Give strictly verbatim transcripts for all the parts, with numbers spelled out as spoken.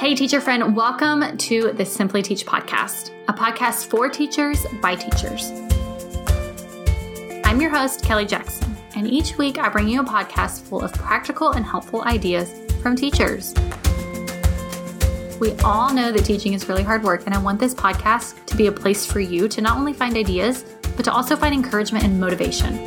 Hey, teacher friend, welcome to the Simply Teach podcast, a podcast for teachers by teachers. I'm your host, Kelly Jackson, and each week I bring you a podcast full of practical and helpful ideas from teachers. We all know that teaching is really hard work, and I want this podcast to be a place for you to not only find ideas, but to also find encouragement and motivation.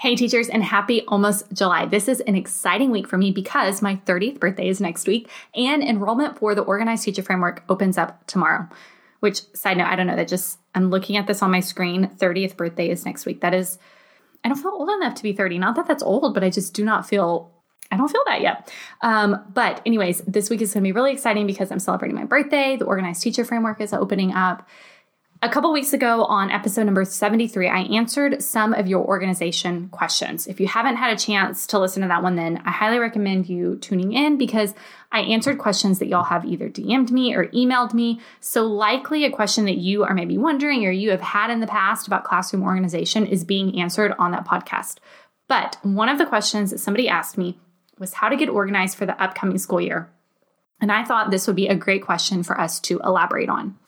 Hey teachers, and happy almost July. This is an exciting week for me because my thirtieth birthday is next week and enrollment for the Organized Teacher Framework opens up tomorrow, which, side note, I don't know, that just, I'm looking at this on my screen. thirtieth birthday is next week. That is, I don't feel old enough to be thirty. Not that that's old, but I just do not feel, I don't feel that yet. Um, but anyways, this week is going to be really exciting because I'm celebrating my birthday. The Organized Teacher Framework is opening up. A couple weeks ago on episode number seventy-three, I answered some of your organization questions. If you haven't had a chance to listen to that one, then I highly recommend you tuning in because I answered questions that y'all have either D M'd me or emailed me. So likely a question that you are maybe wondering or you have had in the past about classroom organization is being answered on that podcast. But one of the questions that somebody asked me was how to get organized for the upcoming school year. And I thought this would be a great question for us to elaborate on.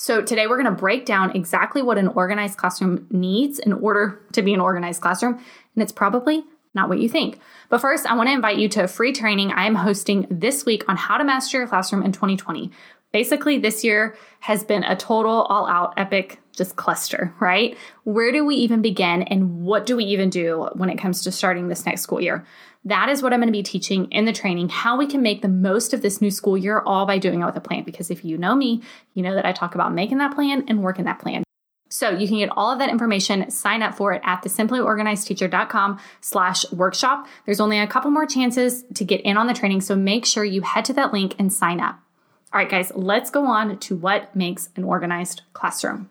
So today we're going to break down exactly what an organized classroom needs in order to be an organized classroom, and it's probably not what you think. But first, I want to invite you to a free training I am hosting this week on how to master your classroom in twenty twenty. Basically, this year has been a total all-out epic just cluster, right? Where do we even begin and what do we even do when it comes to starting this next school year? That is what I'm going to be teaching in the training, how we can make the most of this new school year all by doing it with a plan. Because if you know me, you know that I talk about making that plan and working that plan. So you can get all of that information, sign up for it at the simplyorganizedteacher.com slash workshop. There's only a couple more chances to get in on the training, so make sure you head to that link and sign up. All right, guys, let's go on to what makes an organized classroom.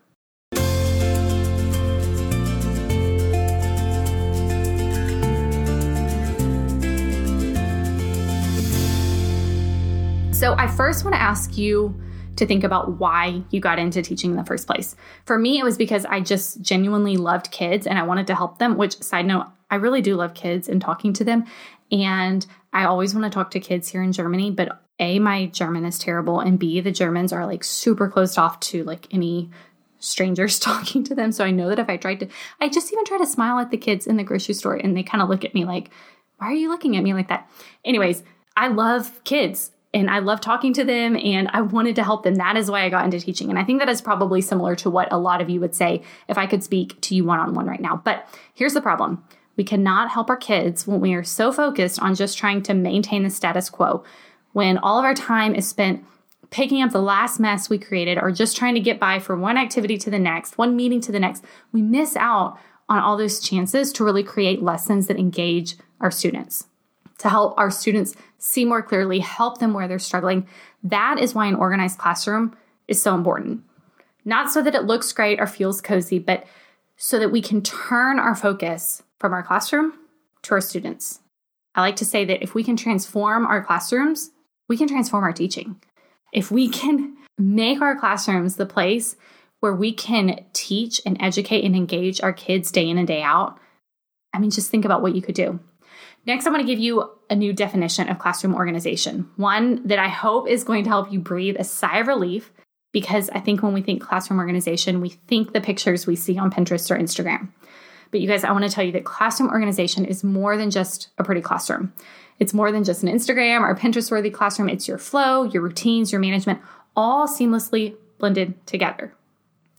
So I first want to ask you to think about why you got into teaching in the first place. For me, it was because I just genuinely loved kids and I wanted to help them, which, side note, I really do love kids and talking to them. And I always want to talk to kids here in Germany, but A, my German is terrible, and B, the Germans are like super closed off to like any strangers talking to them. So I know that if I tried to, I just even try to smile at the kids in the grocery store and they kind of look at me like, why are you looking at me like that? Anyways, I love kids. And I love talking to them and I wanted to help them. That is why I got into teaching. And I think that is probably similar to what a lot of you would say if I could speak to you one-on-one right now. But here's the problem. We cannot help our kids when we are so focused on just trying to maintain the status quo, when all of our time is spent picking up the last mess we created or just trying to get by from one activity to the next, one meeting to the next. We miss out on all those chances to really create lessons that engage our students, to help our students see more clearly, help them where they're struggling. That is why an organized classroom is so important. Not so that it looks great or feels cozy, but so that we can turn our focus from our classroom to our students. I like to say that if we can transform our classrooms, we can transform our teaching. If we can make our classrooms the place where we can teach and educate and engage our kids day in and day out, I mean, just think about what you could do. Next, I want to give you a new definition of classroom organization, one that I hope is going to help you breathe a sigh of relief, because I think when we think classroom organization, we think the pictures we see on Pinterest or Instagram. But you guys, I want to tell you that classroom organization is more than just a pretty classroom. It's more than just an Instagram or Pinterest-worthy classroom. It's your flow, your routines, your management, all seamlessly blended together.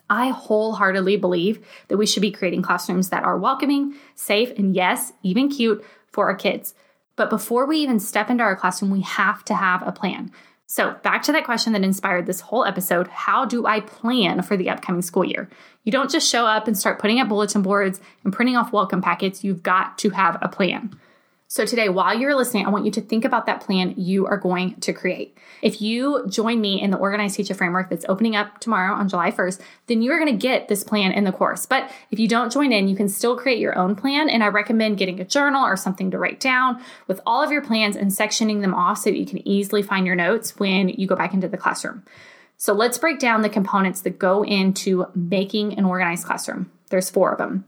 I wholeheartedly believe that we should be creating classrooms that are welcoming, safe, and yes, even cute, for our kids. But before we even step into our classroom, we have to have a plan. So back to that question that inspired this whole episode, how do I plan for the upcoming school year? You don't just show up and start putting up bulletin boards and printing off welcome packets. You've got to have a plan. So today, while you're listening, I want you to think about that plan you are going to create. If you join me in the Organized Teacher Framework that's opening up tomorrow on July first, then you're going to get this plan in the course. But if you don't join in, you can still create your own plan. And I recommend getting a journal or something to write down with all of your plans and sectioning them off so that you can easily find your notes when you go back into the classroom. So let's break down the components that go into making an organized classroom. There's four of them.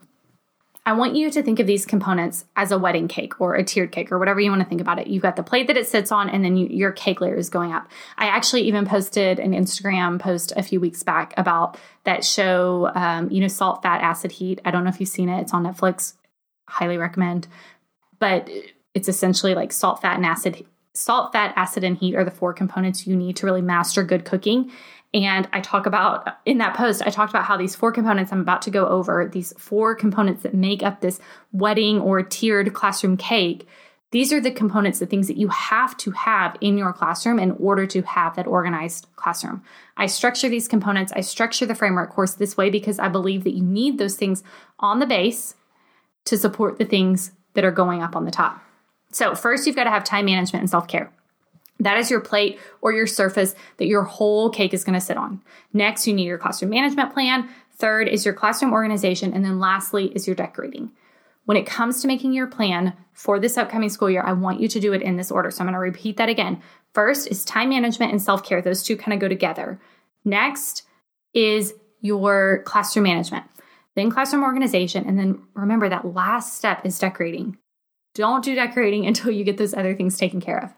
I want you to think of these components as a wedding cake or a tiered cake or whatever you want to think about it. You've got the plate that it sits on, and then you, your cake layer is going up. I actually even posted an Instagram post a few weeks back about that show, um, you know, Salt, Fat, Acid, Heat. I don't know if you've seen it. It's on Netflix. Highly recommend. But it's essentially like salt, fat, and acid. Salt, fat, acid, and heat are the four components you need to really master good cooking. And I talk about, in that post, I talked about how these four components I'm about to go over, these four components that make up this wedding or tiered classroom cake, these are the components, the things that you have to have in your classroom in order to have that organized classroom. I structure these components, I structure the framework course this way because I believe that you need those things on the base to support the things that are going up on the top. So first, you've got to have time management and self-care. That is your plate or your surface that your whole cake is going to sit on. Next, you need your classroom management plan. Third is your classroom organization. And then lastly is your decorating. When it comes to making your plan for this upcoming school year, I want you to do it in this order. So I'm going to repeat that again. First is time management and self-care. Those two kind of go together. Next is your classroom management, then classroom organization. And then remember that last step is decorating. Don't do decorating until you get those other things taken care of.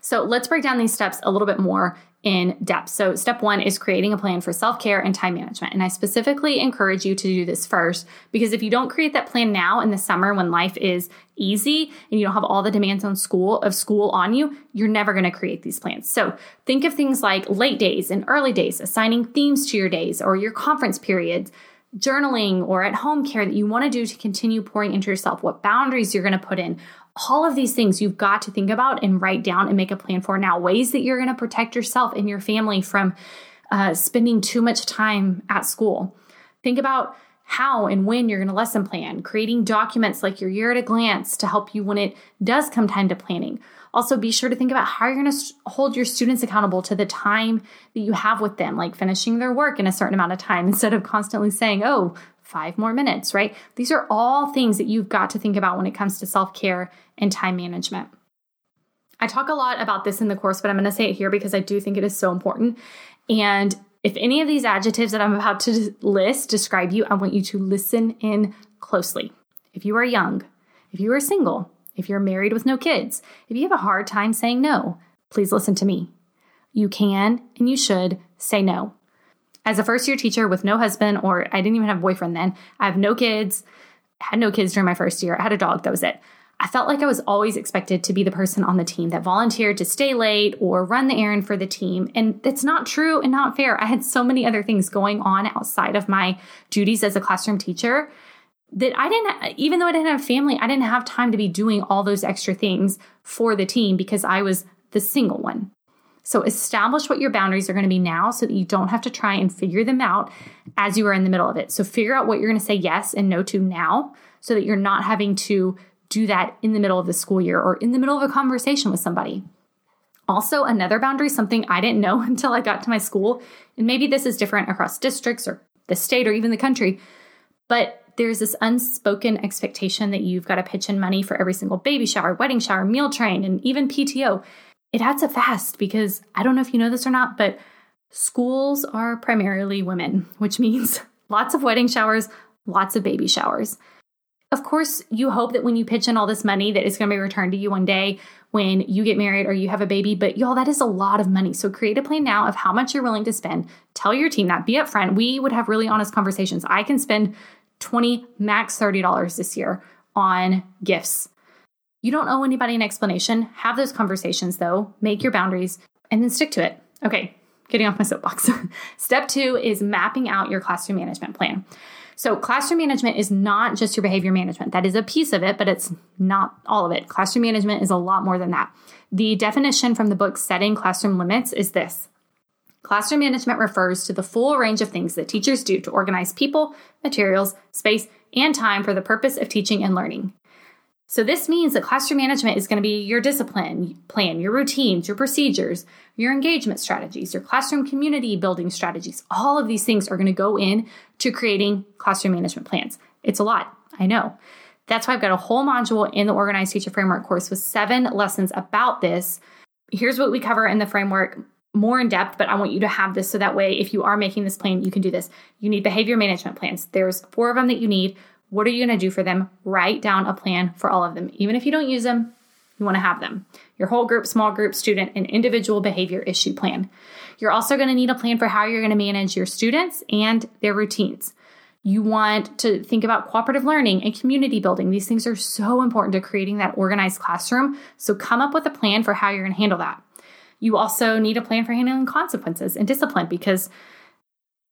So let's break down these steps a little bit more in depth. So step one is creating a plan for self-care and time management. And I specifically encourage you to do this first, because if you don't create that plan now in the summer when life is easy and you don't have all the demands on school of school on you, you're never going to create these plans. So think of things like late days and early days, assigning themes to your days or your conference periods, journaling or at home care that you want to do to continue pouring into yourself, what boundaries you're going to put in. All of these things you've got to think about and write down and make a plan for now, ways that you're going to protect yourself and your family from uh, spending too much time at school. Think about how and when you're going to lesson plan, creating documents like your year at a glance to help you when it does come time to planning. Also, be sure to think about how you're going to hold your students accountable to the time that you have with them, like finishing their work in a certain amount of time instead of constantly saying, oh, five more minutes, right? These are all things that you've got to think about when it comes to self-care and time management. I talk a lot about this in the course, but I'm going to say it here because I do think it is so important. And if any of these adjectives that I'm about to list describe you, I want you to listen in closely. If you are young, if you are single, if you're married with no kids, if you have a hard time saying no, please listen to me. You can and you should say no. As a first-year teacher with no husband, or I didn't even have a boyfriend then, I have no kids, had no kids during my first year. I had a dog, that was it. I felt like I was always expected to be the person on the team that volunteered to stay late or run the errand for the team. And that's not true and not fair. I had so many other things going on outside of my duties as a classroom teacher that I didn't, even though I didn't have family, I didn't have time to be doing all those extra things for the team because I was the single one. So establish what your boundaries are going to be now so that you don't have to try and figure them out as you are in the middle of it. So figure out what you're going to say yes and no to now so that you're not having to do that in the middle of the school year or in the middle of a conversation with somebody. Also, another boundary, something I didn't know until I got to my school, and maybe this is different across districts or the state or even the country, but there's this unspoken expectation that you've got to pitch in money for every single baby shower, wedding shower, meal train, and even P T O. It adds up fast because I don't know if you know this or not, but schools are primarily women, which means lots of wedding showers, lots of baby showers. Of course, you hope that when you pitch in all this money that it's going to be returned to you one day when you get married or you have a baby, but y'all, that is a lot of money. So create a plan now of how much you're willing to spend. Tell your team that. Be upfront. We would have really honest conversations. I can spend twenty dollars, max thirty dollars this year on gifts. You don't owe anybody an explanation. Have those conversations though, make your boundaries, and then stick to it. Okay, getting off my soapbox. Step two is mapping out your classroom management plan. So classroom management is not just your behavior management. That is a piece of it, but it's not all of it. Classroom management is a lot more than that. The definition from the book Setting Classroom Limits is this. Classroom management refers to the full range of things that teachers do to organize people, materials, space, and time for the purpose of teaching and learning. So this means that classroom management is going to be your discipline plan, your routines, your procedures, your engagement strategies, your classroom community building strategies. All of these things are going to go in to creating classroom management plans. It's a lot, I know. That's why I've got a whole module in the Organized Teacher Framework course with seven lessons about this. Here's what we cover in the framework. more in depth, but I want you to have this so that way if you are making this plan, you can do this. You need behavior management plans. There's four of them that you need. What are you going to do for them? Write down a plan for all of them. Even if you don't use them, you want to have them. Your whole group, small group, student, and individual behavior issue plan. You're also going to need a plan for how you're going to manage your students and their routines. You want to think about cooperative learning and community building. These things are so important to creating that organized classroom. So come up with a plan for how you're going to handle that. You also need a plan for handling consequences and discipline, because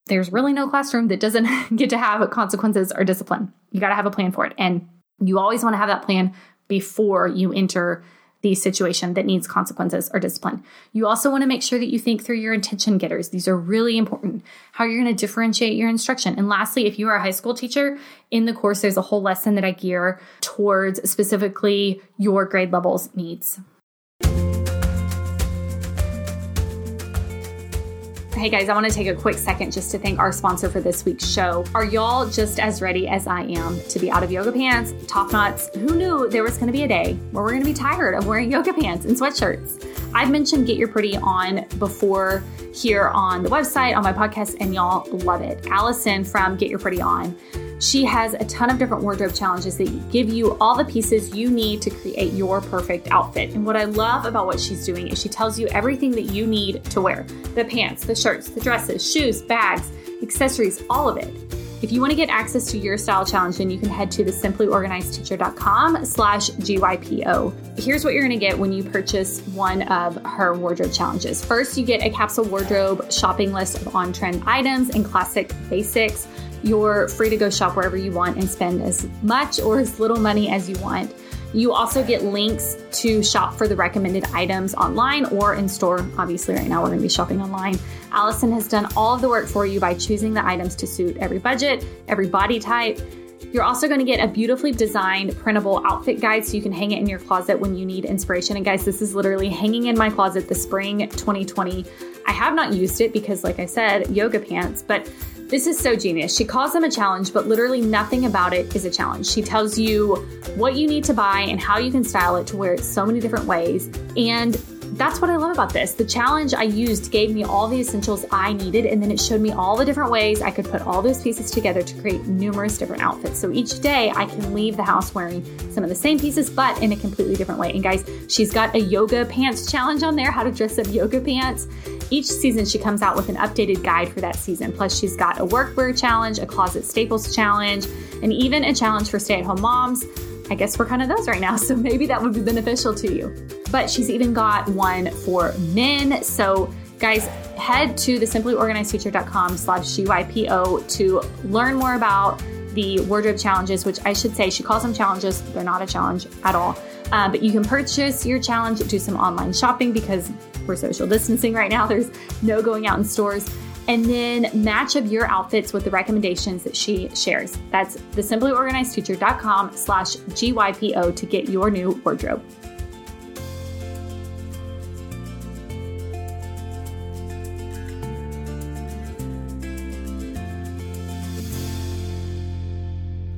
there's really no classroom that doesn't get to have consequences or discipline. You got to have a plan for it. And you always want to have that plan before you enter the situation that needs consequences or discipline. You also want to make sure that you think through your attention getters. These are really important. How you're going to differentiate your instruction. And lastly, if you are a high school teacher, in the course, there's a whole lesson that I gear towards specifically your grade level's needs. Hey guys, I want to take a quick second just to thank our sponsor for this week's show. Are y'all just as ready as I am to be out of yoga pants, top knots? Who knew there was going to be a day where we're going to be tired of wearing yoga pants and sweatshirts? I've mentioned Get Your Pretty On before here on the website, on my podcast, and y'all love it. Allison from Get Your Pretty On. She has a ton of different wardrobe challenges that give you all the pieces you need to create your perfect outfit. And what I love about what she's doing is she tells you everything that you need to wear. The pants, the shirts, the dresses, shoes, bags, accessories, all of it. If you want to get access to your style challenge, then you can head to the simplyorganizedteacher.com slash GYPO. Here's what you're going to get when you purchase one of her wardrobe challenges. First, you get a capsule wardrobe shopping list of on-trend items and classic basics. You're free to go shop wherever you want and spend as much or as little money as you want. You also get links to shop for the recommended items online or in store. Obviously, right now we're going to be shopping online. Allison has done all of the work for you by choosing the items to suit every budget, every body type. You're also going to get a beautifully designed printable outfit guide so you can hang it in your closet when you need inspiration. And guys, this is literally hanging in my closet this spring twenty twenty. I have not used it because, like I said, yoga pants, but this is so genius. She calls them a challenge, but literally nothing about it is a challenge. She tells you what you need to buy and how you can style it to wear it so many different ways. And that's what I love about this. The challenge I used gave me all the essentials I needed, and then it showed me all the different ways I could put all those pieces together to create numerous different outfits. So each day I can leave the house wearing some of the same pieces, but in a completely different way. And guys, she's got a yoga pants challenge on there, how to dress up yoga pants. Each season, she comes out with an updated guide for that season. Plus, she's got a workwear challenge, a closet staples challenge, and even a challenge for stay-at-home moms. I guess we're kind of those right now, so maybe that would be beneficial to you. But she's even got one for men. So, guys, head to the simplyorganizedteacher.com slash GYPO to learn more about the wardrobe challenges, which I should say, she calls them challenges. They're not a challenge at all. Uh, but you can purchase your challenge, do some online shopping because we're social distancing right now. There's no going out in stores. And then match up your outfits with the recommendations that she shares. That's the simplyorganizedteacher.com slash GYPO to get your new wardrobe.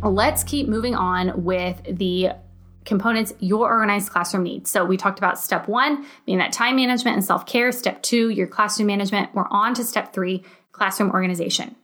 Let's keep moving on with the components your organized classroom needs. So we talked about step one, being that time management and self-care. Step two, your classroom management. We're on to step three, classroom organization.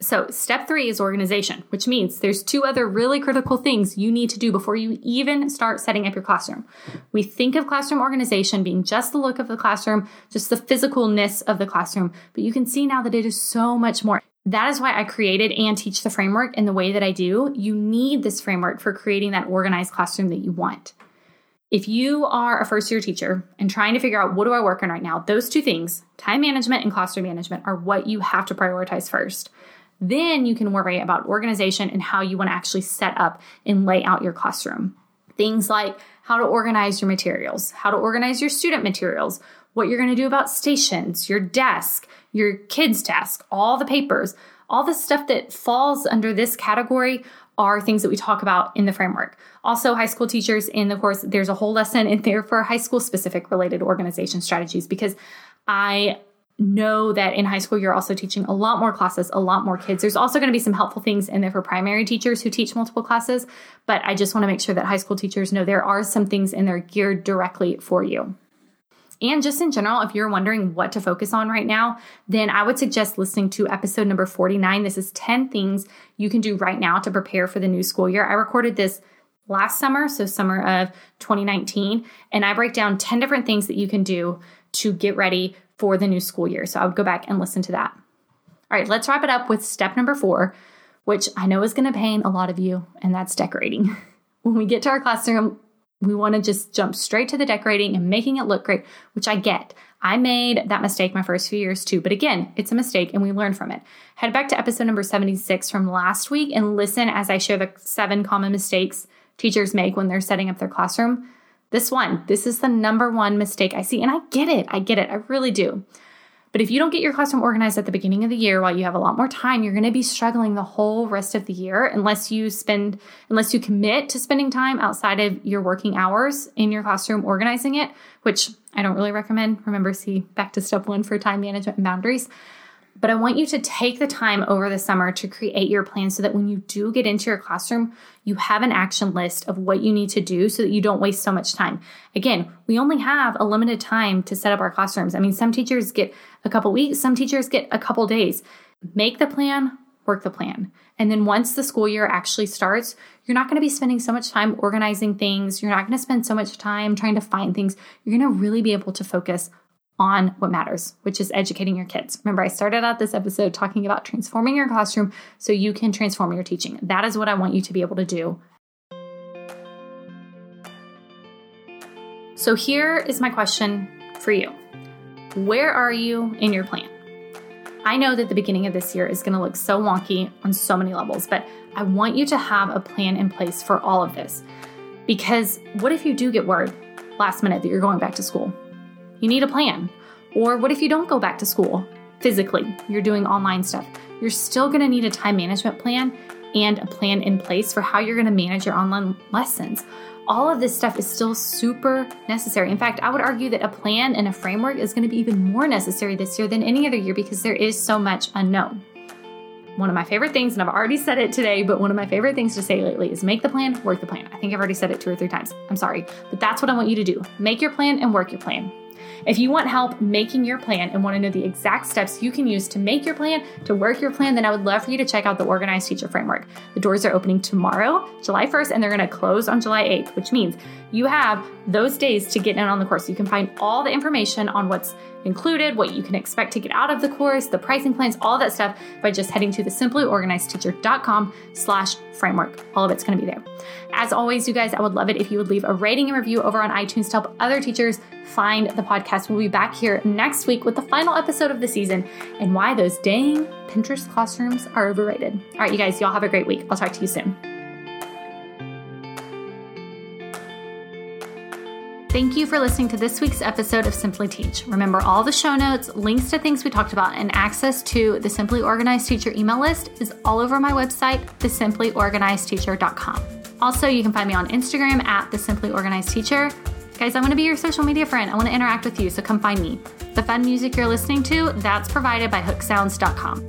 So step three is organization, which means there's two other really critical things you need to do before you even start setting up your classroom. We think of classroom organization being just the look of the classroom, just the physicalness of the classroom, but you can see now that it is so much more. That is why I created and teach the framework in the way that I do. You need this framework for creating that organized classroom that you want. If you are a first-year teacher and trying to figure out what do I work on right now, those two things, time management and classroom management, are what you have to prioritize first. Then you can worry about organization and how you want to actually set up and lay out your classroom. Things like how to organize your materials, how to organize your student materials, what you're going to do about stations, your desk, your kids' desk, all the papers, all the stuff that falls under this category are things that we talk about in the framework. Also, high school teachers in the course, there's a whole lesson in there for high school specific related organization strategies, because I know that in high school, you're also teaching a lot more classes, a lot more kids. There's also going to be some helpful things in there for primary teachers who teach multiple classes, but I just want to make sure that high school teachers know there are some things in there geared directly for you. And just in general, if you're wondering what to focus on right now, then I would suggest listening to episode number forty-nine. This is ten things you can do right now to prepare for the new school year. I recorded this last summer, so summer of twenty nineteen, and I break down ten different things that you can do to get ready for the new school year. So I would go back and listen to that. All right, let's wrap it up with step number four, which I know is going to pain a lot of you, and that's decorating. When we get to our classroom, we want to just jump straight to the decorating and making it look great, which I get. I made that mistake my first few years too, but again, it's a mistake and we learn from it. Head back to episode number seventy-six from last week and listen as I show the seven common mistakes teachers make when they're setting up their classroom. This one, this is the number one mistake I see, and I get it. I get it. I really do. But if you don't get your classroom organized at the beginning of the year while you have a lot more time, you're going to be struggling the whole rest of the year unless you spend, unless you commit to spending time outside of your working hours in your classroom organizing it, which I don't really recommend. Remember, see back to step one for time management and boundaries. But I want you to take the time over the summer to create your plan so that when you do get into your classroom, you have an action list of what you need to do so that you don't waste so much time. Again, we only have a limited time to set up our classrooms. I mean, some teachers get a couple weeks, some teachers get a couple days. Make the plan, work the plan. And then once the school year actually starts, you're not going to be spending so much time organizing things. You're not going to spend so much time trying to find things. You're going to really be able to focus on what matters, which is educating your kids. Remember, I started out this episode talking about transforming your classroom so you can transform your teaching. That is what I want you to be able to do. So here is my question for you. Where are you in your plan? I know that the beginning of this year is going to look so wonky on so many levels, but I want you to have a plan in place for all of this, because what if you do get word last minute that you're going back to school? You need a plan. Or what if you don't go back to school physically? You're doing online stuff. You're still going to need a time management plan and a plan in place for how you're going to manage your online lessons. All of this stuff is still super necessary. In fact, I would argue that a plan and a framework is going to be even more necessary this year than any other year because there is so much unknown. One of my favorite things, and I've already said it today, but one of my favorite things to say lately is make the plan, work the plan. I think I've already said it two or three times. I'm sorry, but that's what I want you to do. Make your plan and work your plan. If you want help making your plan and want to know the exact steps you can use to make your plan, to work your plan, then I would love for you to check out the Organized Teacher Framework. The doors are opening tomorrow, July first, and they're going to close on July eighth, which means you have those days to get in on the course. You can find all the information on what's included, what you can expect to get out of the course, the pricing plans, all that stuff by just heading to the simplyorganizedteacher.com slash framework. All of it's going to be there. As always, you guys, I would love it if you would leave a rating and review over on iTunes to help other teachers find the podcast. We'll be back here next week with the final episode of the season and why those dang Pinterest classrooms are overrated. All right, you guys, y'all have a great week. I'll talk to you soon. Thank you for listening to this week's episode of Simply Teach. Remember, all the show notes, links to things we talked about, and access to the Simply Organized Teacher email list is all over my website, the simply organized teacher dot com. Also, you can find me on Instagram at the simply organized teacher. Guys, I want to be your social media friend. I want to interact with you, so come find me. The fun music you're listening to, that's provided by hook sounds dot com.